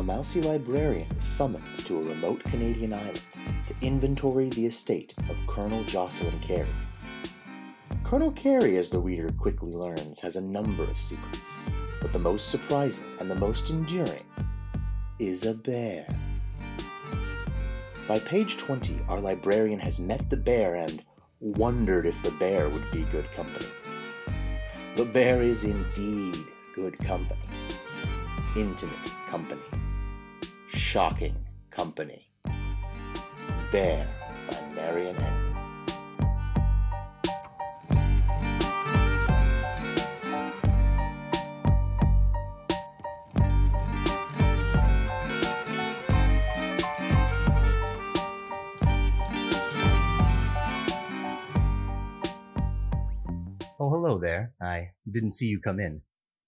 a mousy librarian is summoned to a remote Canadian island to inventory the estate of Colonel Jocelyn Carey. Colonel Carey, as the reader quickly learns, has a number of secrets, but the most surprising and the most enduring is a bear. By page 20, our librarian has met the bear and wondered if the bear would be good company. The bear is indeed good company. Intimate company. Shocking company. Bear by Marian Engel. Hello there. I didn't see you come in.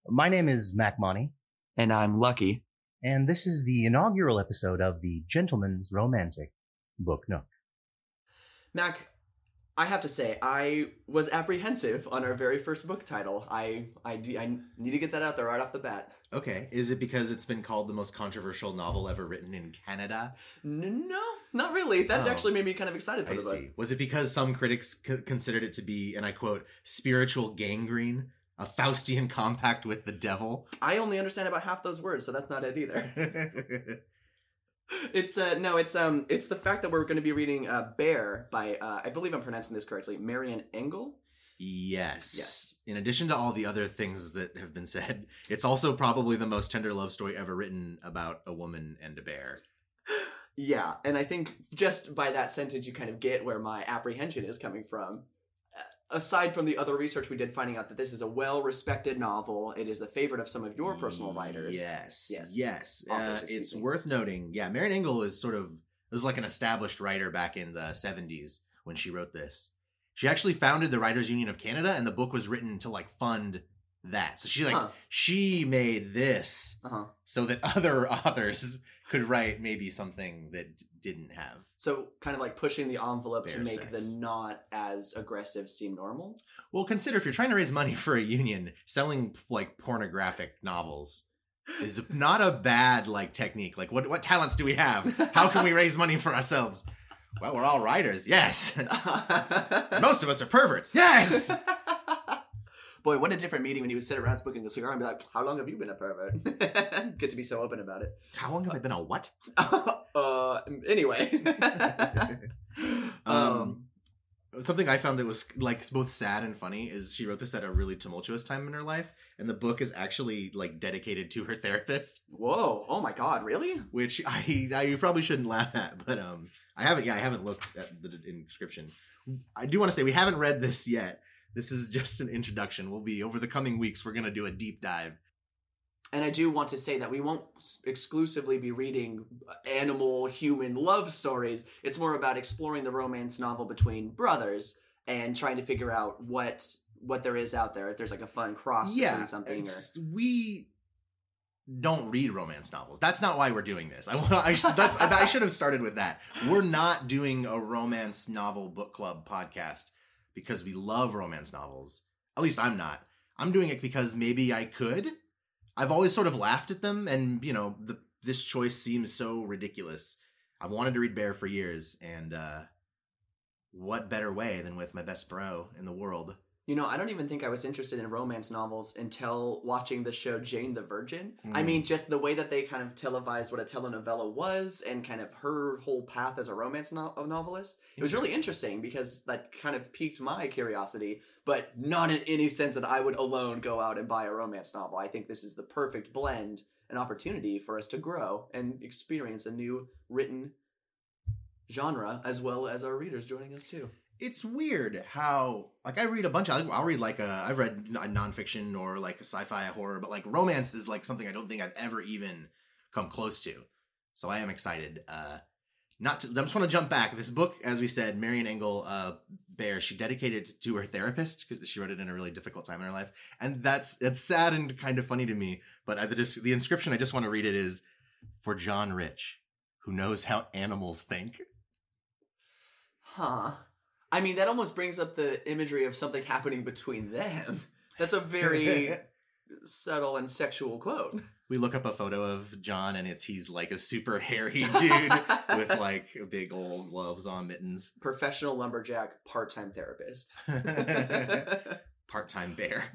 My name is Mac Monty. And I'm Lucky. And this is the inaugural episode of The Gentleman's Romantic Book Nook. Mac, I have to say, I was apprehensive on our very first book title. I need to get that out there right off the bat. Okay. Is it because it's been called the most controversial novel ever written in Canada? No, not really. That's actually made me kind of excited for the book. I see. Was it because some critics considered it to be, and I quote, spiritual gangrene, a Faustian compact with the devil? I only understand about half those words, so that's not it either. It's the fact that we're going to be reading Bear by, I believe I'm pronouncing this correctly, Marian Engel? Yes. In addition to all the other things that have been said, it's also probably the most tender love story ever written about a woman and a bear. Yeah, and I think just by that sentence you kind of get where my apprehension is coming from. Aside from the other research we did finding out that this is a well-respected novel, it is the favorite of some of your personal writers. Yes. Authors, it's worth noting, Marian Engel is like an established writer back in the 70s when she wrote this. She actually founded the Writers' Union of Canada, and the book was written to fund that. So she made this so that other authors could write maybe something that didn't have. So kind of pushing the envelope to make the not as aggressive seem normal. Well, consider if you're trying to raise money for a union, selling pornographic novels is not a bad technique. What talents do we have? How can we raise money for ourselves? Well, we're all writers. Yes. Most of us are perverts. Yes. Boy, what a different meeting when he would sit around smoking a cigar and be like, how long have you been a pervert? Good to be so open about it. How long have I been a what? Anyway. Something I found that was both sad and funny is she wrote this at a really tumultuous time in her life, and the book is actually dedicated to her therapist. Whoa! Oh my God! Really? Which I probably shouldn't laugh at, but I haven't looked at the inscription. I do want to say we haven't read this yet. This is just an introduction. We'll be over the coming weeks. We're gonna do a deep dive. And I do want to say that we won't exclusively be reading animal-human love stories. It's more about exploring the romance novel between brothers and trying to figure out what there is out there, if there's a fun cross between something. We don't read romance novels. That's not why we're doing this. I should have started with that. We're not doing a romance novel book club podcast because we love romance novels. At least I'm not. I'm doing it because maybe I could. I've always sort of laughed at them, and, this choice seems so ridiculous. I've wanted to read Bear for years, and what better way than with my best bro in the world? I don't even think I was interested in romance novels until watching the show Jane the Virgin. Mm. I mean, just the way that they kind of televised what a telenovela was and kind of her whole path as a romance novelist. It was really interesting because that kind of piqued my curiosity, but not in any sense that I would alone go out and buy a romance novel. I think this is the perfect blend, an opportunity for us to grow and experience a new written genre, as well as our readers joining us too. It's weird how, I read a bunch of, I've read nonfiction or, a sci-fi horror, but, romance is, something I don't think I've ever even come close to. So I am excited. I just want to jump back. This book, as we said, Marian Engel, Bear, she dedicated it to her therapist because she wrote it in a really difficult time in her life. And that's sad and kind of funny to me, but the inscription, I just want to read it, is, for John Rich, who knows how animals think. Huh. I mean, that almost brings up the imagery of something happening between them. That's a very subtle and sexual quote. We look up a photo of John and he's like a super hairy dude with like big old gloves on, mittens. Professional lumberjack, part-time therapist. Part-time bear.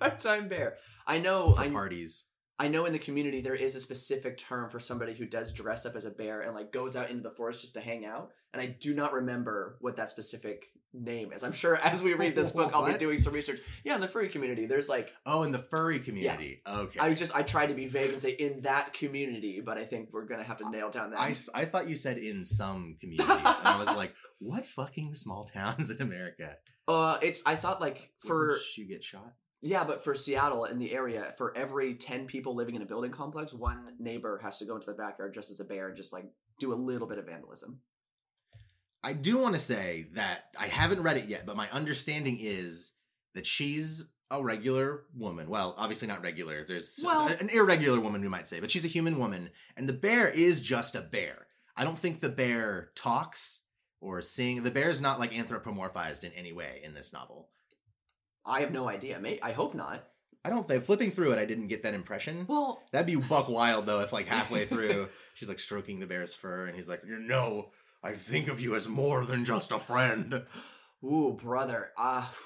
Part-time bear. I know. For parties. I know in the community there is a specific term for somebody who does dress up as a bear and like goes out into the forest just to hang out. And I do not remember what that specific name is. I'm sure as we read this book, I'll be doing some research. Yeah, in the furry community, there's like... Oh, in the furry community. Yeah. Okay. I tried to be vague and say in that community, but I think we're going to have to nail down that. I thought you said in some communities. And I was like, what fucking small towns in America? I thought like for... Wouldn't you get shot? Yeah, but for Seattle in the area, for every 10 people living in a building complex, one neighbor has to go into the backyard dressed as a bear and just like do a little bit of vandalism. I do want to say that I haven't read it yet, but my understanding is that she's a regular woman. Well, obviously not regular. There's an irregular woman, we might say, but she's a human woman. And the bear is just a bear. I don't think the bear talks or sings. The bear is not like anthropomorphized in any way in this novel. I have no idea, mate. I hope not. I don't think. Flipping through it, I didn't get that impression. Well... That'd be buck wild, though, if, like, halfway through, she's, like, stroking the bear's fur, and he's like, you know, I think of you as more than just a friend. Ooh, brother.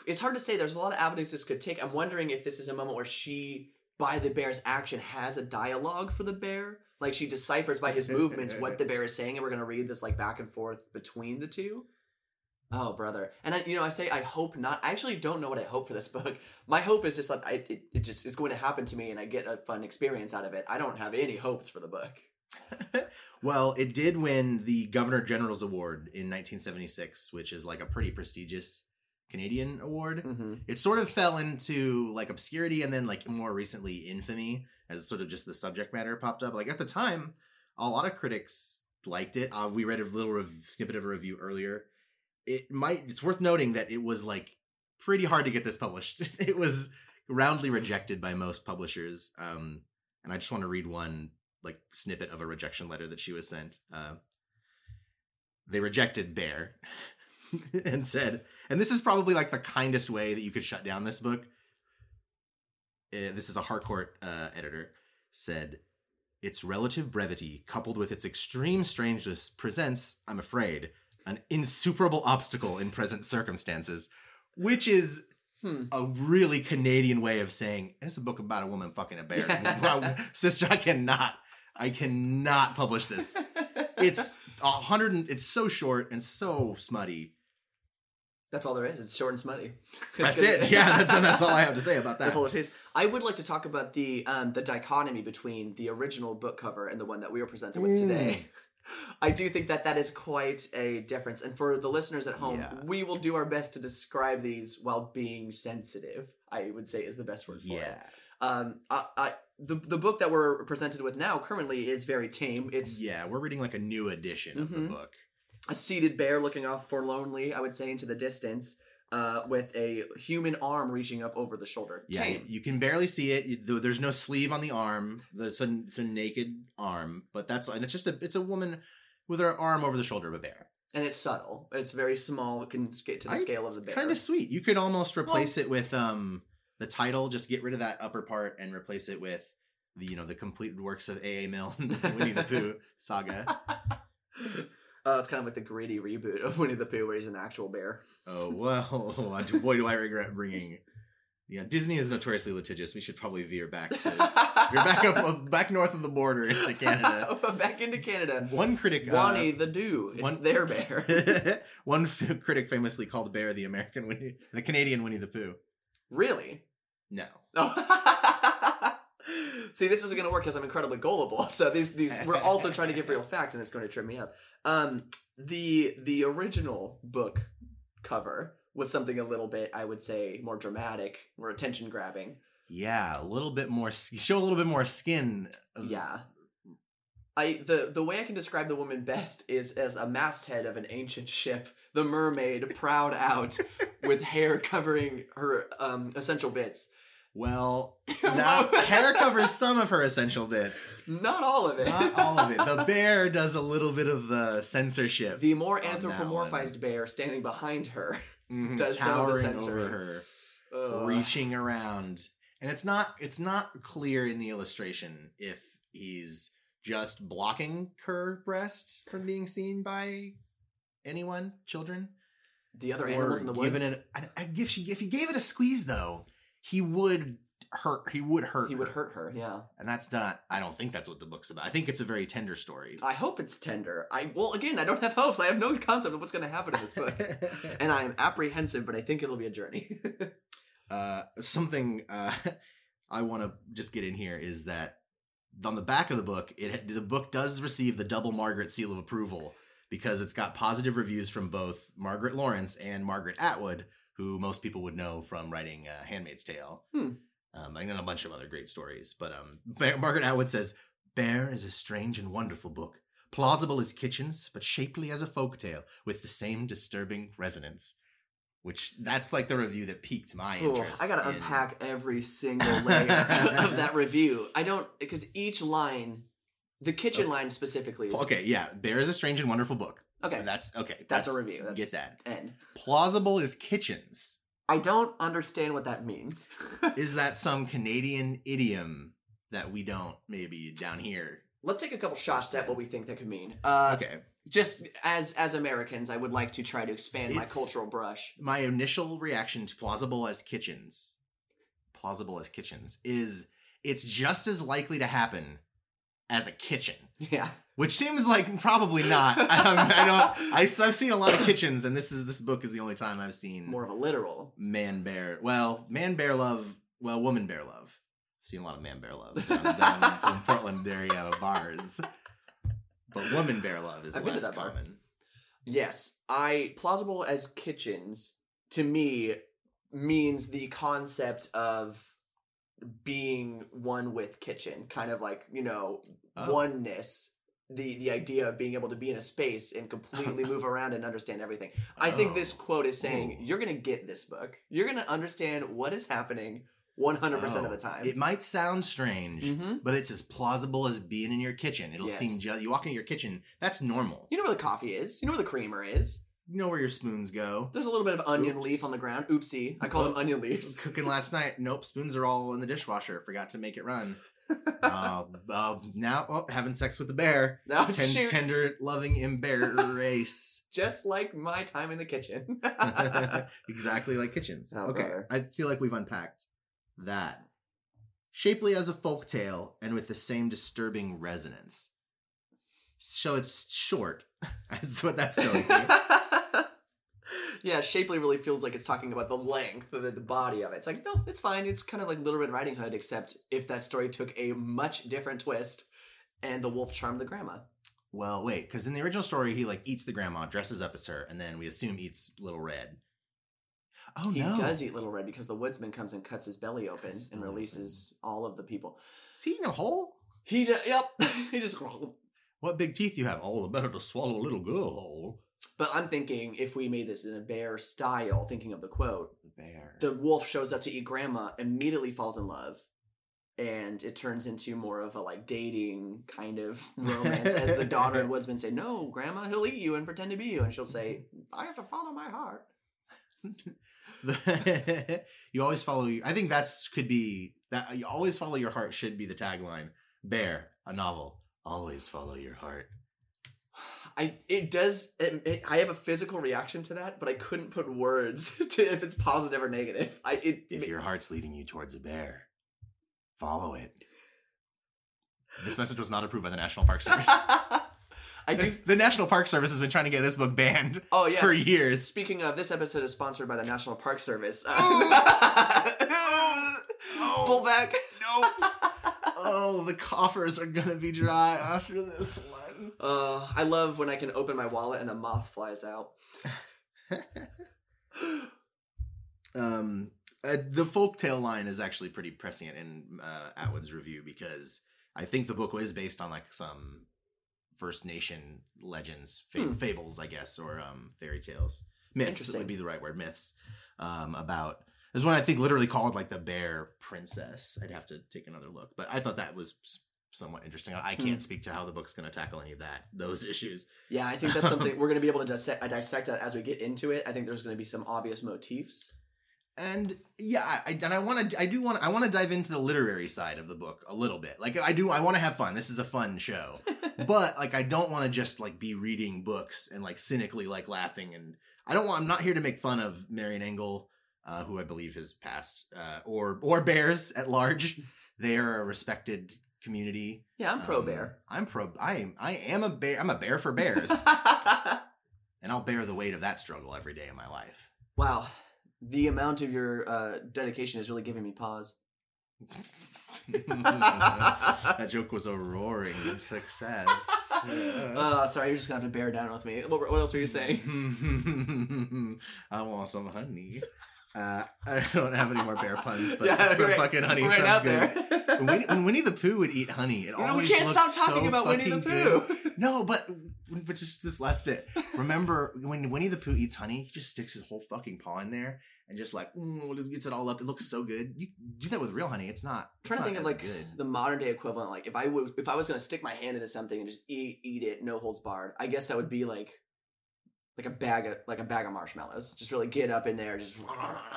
It's hard to say. There's a lot of avenues this could take. I'm wondering if this is a moment where she, by the bear's action, has a dialogue for the bear. Like, she deciphers by his movements what the bear is saying, and we're going to read this, like, back and forth between the two. Oh, brother. And, I say I hope not. I actually don't know what I hope for this book. My hope is just that it just is going to happen to me and I get a fun experience out of it. I don't have any hopes for the book. Well, it did win the Governor General's Award in 1976, which is like a pretty prestigious Canadian award. Mm-hmm. It sort of fell into like obscurity and then like more recently infamy as sort of just the subject matter popped up. Like at the time, a lot of critics liked it. We read a little snippet of a review earlier. It's worth noting that it was like pretty hard to get this published. It was roundly rejected by most publishers. And I just want to read one like snippet of a rejection letter that she was sent. They rejected Bear and said, and this is probably like the kindest way that you could shut down this book. This is a Harcourt editor said, its relative brevity coupled with its extreme strangeness presents, I'm afraid, an insuperable obstacle in present circumstances, which is a really Canadian way of saying, it's a book about a woman fucking a bear. Sister, I cannot publish this. It's 100 and it's so short and so smutty. That's all there is. It's short and smutty. That's it. Yeah, that's all I have to say about that. That's all it is. I would like to talk about the dichotomy between the original book cover and the one that we were presented with today. I do think that is quite a difference. And for the listeners at home, we will do our best to describe these while being sensitive, I would say is the best word for it. The book that we're presented with now currently is very tame. We're reading like a new edition of the book. A seated bear looking off forlornly, I would say, into the distance with a human arm reaching up over the shoulder. Yeah, you can barely see it. There's no sleeve on the arm. It's a naked arm, but it's a woman with her arm over the shoulder of a bear. And it's subtle. It's very small. It can get to the scale of the bear. Kind of sweet. You could almost replace it with the title. Just get rid of that upper part and replace it with the complete works of A.A. Milne, Winnie the Pooh saga. It's kind of like the gritty reboot of Winnie the Pooh where he's an actual bear. Oh, well, boy, do I regret bringing... Yeah, Disney is notoriously litigious. We should probably veer back to... back north of the border into Canada. Back into Canada. One critic... Winnie the Pooh. It's their bear. One critic famously called Bear the the Canadian Winnie the Pooh. Really? No. Oh. See, this isn't going to work because I'm incredibly gullible. So these we're also trying to give real facts, and it's going to trip me up. The original book cover was something a little bit, I would say, more dramatic, more attention grabbing. Yeah, a little bit more. Show a little bit more skin. Yeah. The way I can describe the woman best is as a masthead of an ancient ship, the mermaid prowled out with hair covering her essential bits. Well, that hair covers some of her essential bits. Not all of it. Not all of it. The bear does a little bit of the censorship. The more anthropomorphized bear standing behind her does some of the censoring. Over her, reaching around. And it's not clear in the illustration if he's just blocking her breast from being seen by anyone, children. The other animals in the woods. If he gave it a squeeze, though, he would hurt her. He would hurt her, yeah. And I don't think that's what the book's about. I think it's a very tender story. I hope it's tender. I don't have hopes. I have no concept of what's going to happen in this book. And I am apprehensive, but I think it'll be a journey. Something I want to just get in here is that on the back of the book, the book does receive the double Margaret seal of approval because it's got positive reviews from both Margaret Laurence and Margaret Atwood, who most people would know from writing Handmaid's Tale. And a bunch of other great stories. But Margaret Atwood says, Bear is a strange and wonderful book, plausible as kitchens, but shapely as a folktale, with the same disturbing resonance. Which, that's like the review that piqued my interest. I gotta unpack every single layer of that review. Because each line, the kitchen line specifically. Bear is a strange and wonderful book. Okay. That's a review. Get that. End. Plausible as kitchens. I don't understand what that means. Is that some Canadian idiom that we don't, maybe, down here? Let's take a couple shots at what we think that could mean. Okay. Just as Americans, I would like to try to expand my cultural brush. My initial reaction to plausible as kitchens is it's just as likely to happen as a kitchen. Yeah. Which seems like probably not. I've seen a lot of kitchens, and this book is the only time I've seen more of a literal woman bear love. I've seen a lot of man bear love down in Portland area bars. But woman bear love is less common. Bar. Yes. Plausible as kitchens, to me, means the concept of being one with kitchen. Kind of like, oneness. The idea of being able to be in a space and completely move around and understand everything. I think this quote is saying, you're going to get this book. You're going to understand what is happening 100% of the time. It might sound strange, but it's as plausible as being in your kitchen. It'll seem just, you walk into your kitchen, that's normal. You know where the coffee is. You know where the creamer is. You know where your spoons go. There's a little bit of onion leaf on the ground. Oopsie. I call them onion leaves. Cooking last night. Nope. Spoons are all in the dishwasher. Forgot to make it run. Having sex with the bear. No, shoot. Tender, loving embrace. Just like my time in the kitchen. Exactly like kitchens. Oh, okay. Brother. I feel like we've unpacked that. Shapely as a folktale and with the same disturbing resonance. So it's short. That's what that's telling you. Yeah, shapely really feels like it's talking about the length, the body of it. It's like, no, it's fine. It's kind of like Little Red Riding Hood, except if that story took a much different twist and the wolf charmed the grandma. Well, wait, because in the original story, he eats the grandma, dresses up as her, and then we assume eats Little Red. Oh, he does eat Little Red because the woodsman comes and cuts his belly open and releases all of the people. Is he eating a hole? Yep. He just... What big teeth you have? Oh, the better to swallow a little girl whole. But I'm thinking if we made this in a bear style, thinking of the quote, the bear, the wolf shows up to eat grandma, immediately falls in love, and it turns into more of a dating kind of romance as the daughter and woodsman say, no, grandma, he'll eat you and pretend to be you. And she'll say, I have to follow my heart. You always follow. I think that you always follow your heart should be the tagline. Bear, a novel. Always follow your heart. I have a physical reaction to that, but I couldn't put words to if it's positive or negative. If your heart's leading you towards a bear, follow it. This message was not approved by the National Park Service. The National Park Service has been trying to get this book banned for years. Speaking of, this episode is sponsored by the National Park Service. Pull back. No. Oh, the coffers are going to be dry after this one. I love when I can open my wallet and a moth flies out. The folktale line is actually pretty prescient in Atwood's review because I think the book was based on some First Nation legends, fables, I guess, or fairy tales. Myths would be the right word, myths, about... There's one I think literally called the Bear Princess. I'd have to take another look. But I thought that was somewhat interesting. I can't speak to how the book's going to tackle any of those issues. Yeah, I think that's something we're going to be able to dissect that as we get into it. I think there's going to be some obvious motifs. And yeah, I want to dive into the literary side of the book a little bit. Like I want to have fun. This is a fun show, but like I don't want to just like be reading books and like cynically like laughing. And I'm not here to make fun of Marian Engel, who I believe has passed, or bears at large. They are a respected community. Yeah, I'm pro bear. I am a bear. I'm a bear for bears, and I'll bear the weight of that struggle every day of my life. Wow. The amount of your dedication is really giving me pause. That joke was a roaring success. Sorry, you're just going to have to bear down with me. What else were you saying? I want some honey. I don't have any more bear puns, but yeah, some fucking honey right sounds good. When Winnie the Pooh would eat honey, it always looked so fucking good. We can't stop talking about Winnie the Pooh. Good. No, but just this last bit. Remember, when Winnie the Pooh eats honey, he just sticks his whole fucking paw in there and just like, just gets it all up. It looks so good. You do that with real honey. It's not. I'm trying to think of like good. The modern day equivalent. Like if I was going to stick my hand into something and just eat it, no holds barred. I guess that would be like a bag of marshmallows. Just really get up in there. Just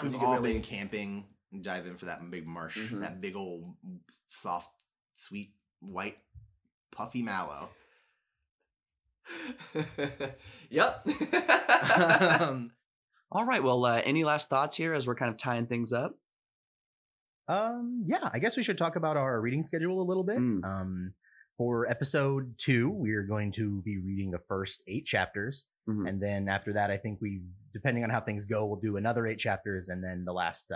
we've all been camping. Dive in for that big marsh, that big old soft, sweet, white, puffy mallow. Yep. All right. Well, any last thoughts here as we're kind of tying things up? Yeah, I guess we should talk about our reading schedule a little bit. For episode 2, we're going to be reading the first 8 chapters. And then after that, I think depending on how things go, we'll do another 8 chapters and then the last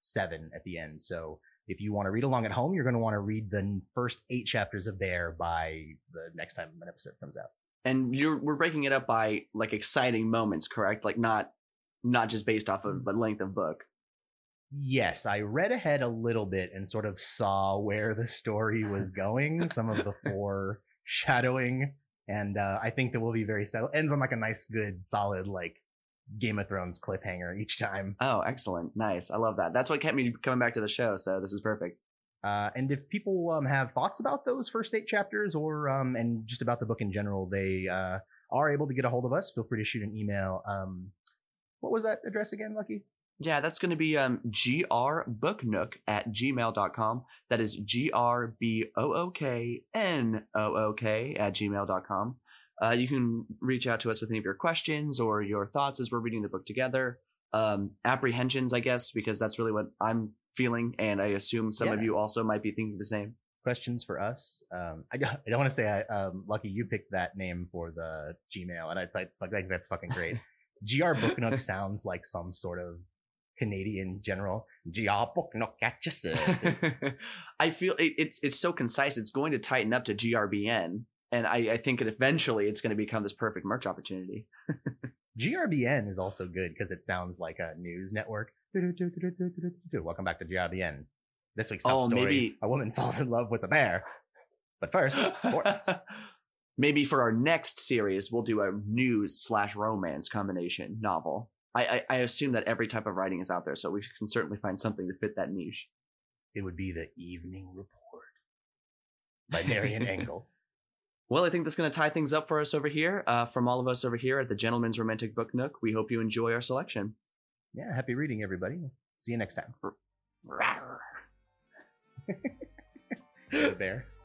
7 at the end. So if you want to read along at home, you're going to want to read the first 8 chapters of Bear by the next time an episode comes out. And we're breaking it up by like exciting moments, correct? Like not just based off of the length of book. Yes, I read ahead a little bit and sort of saw where the story was going, some of the foreshadowing, and I think that we'll be very settled. Ends on like a nice, good, solid, like Game of Thrones cliffhanger each time. Oh, excellent. Nice. I love that. That's what kept me coming back to the show, so this is perfect. And if people have thoughts about those first 8 chapters or and just about the book in general, they are able to get a hold of us. Feel free to shoot an email. What was that address again, Lucky? Yeah, that's going to be grbooknook@gmail.com. That is grbooknook@gmail.com. You can reach out to us with any of your questions or your thoughts as we're reading the book together. Apprehensions, I guess, because that's really what I'm feeling. And I assume some of you also might be thinking the same. Questions for us. I don't want to say, Lucky, you picked that name for the Gmail. And I think that's fucking great. GR Book Nook sounds like some sort of Canadian general. GR Book Nook at your service. I feel it's so concise. It's going to tighten up to GRBN, and I think eventually it's going to become this perfect merch opportunity. GRBN is also good because it sounds like a news network. Welcome back to GRBN. This week's top story: a woman falls in love with a bear. But first, sports. Maybe for our next series, we'll do a news/romance combination novel. I assume that every type of writing is out there, so we can certainly find something to fit that niche. It would be The Evening Report by Marian Engel. Well, I think that's going to tie things up for us over here. From all of us over here at the Gentleman's Romantic Book Nook, we hope you enjoy our selection. Yeah, happy reading, everybody. See you next time. Rawr. Bear.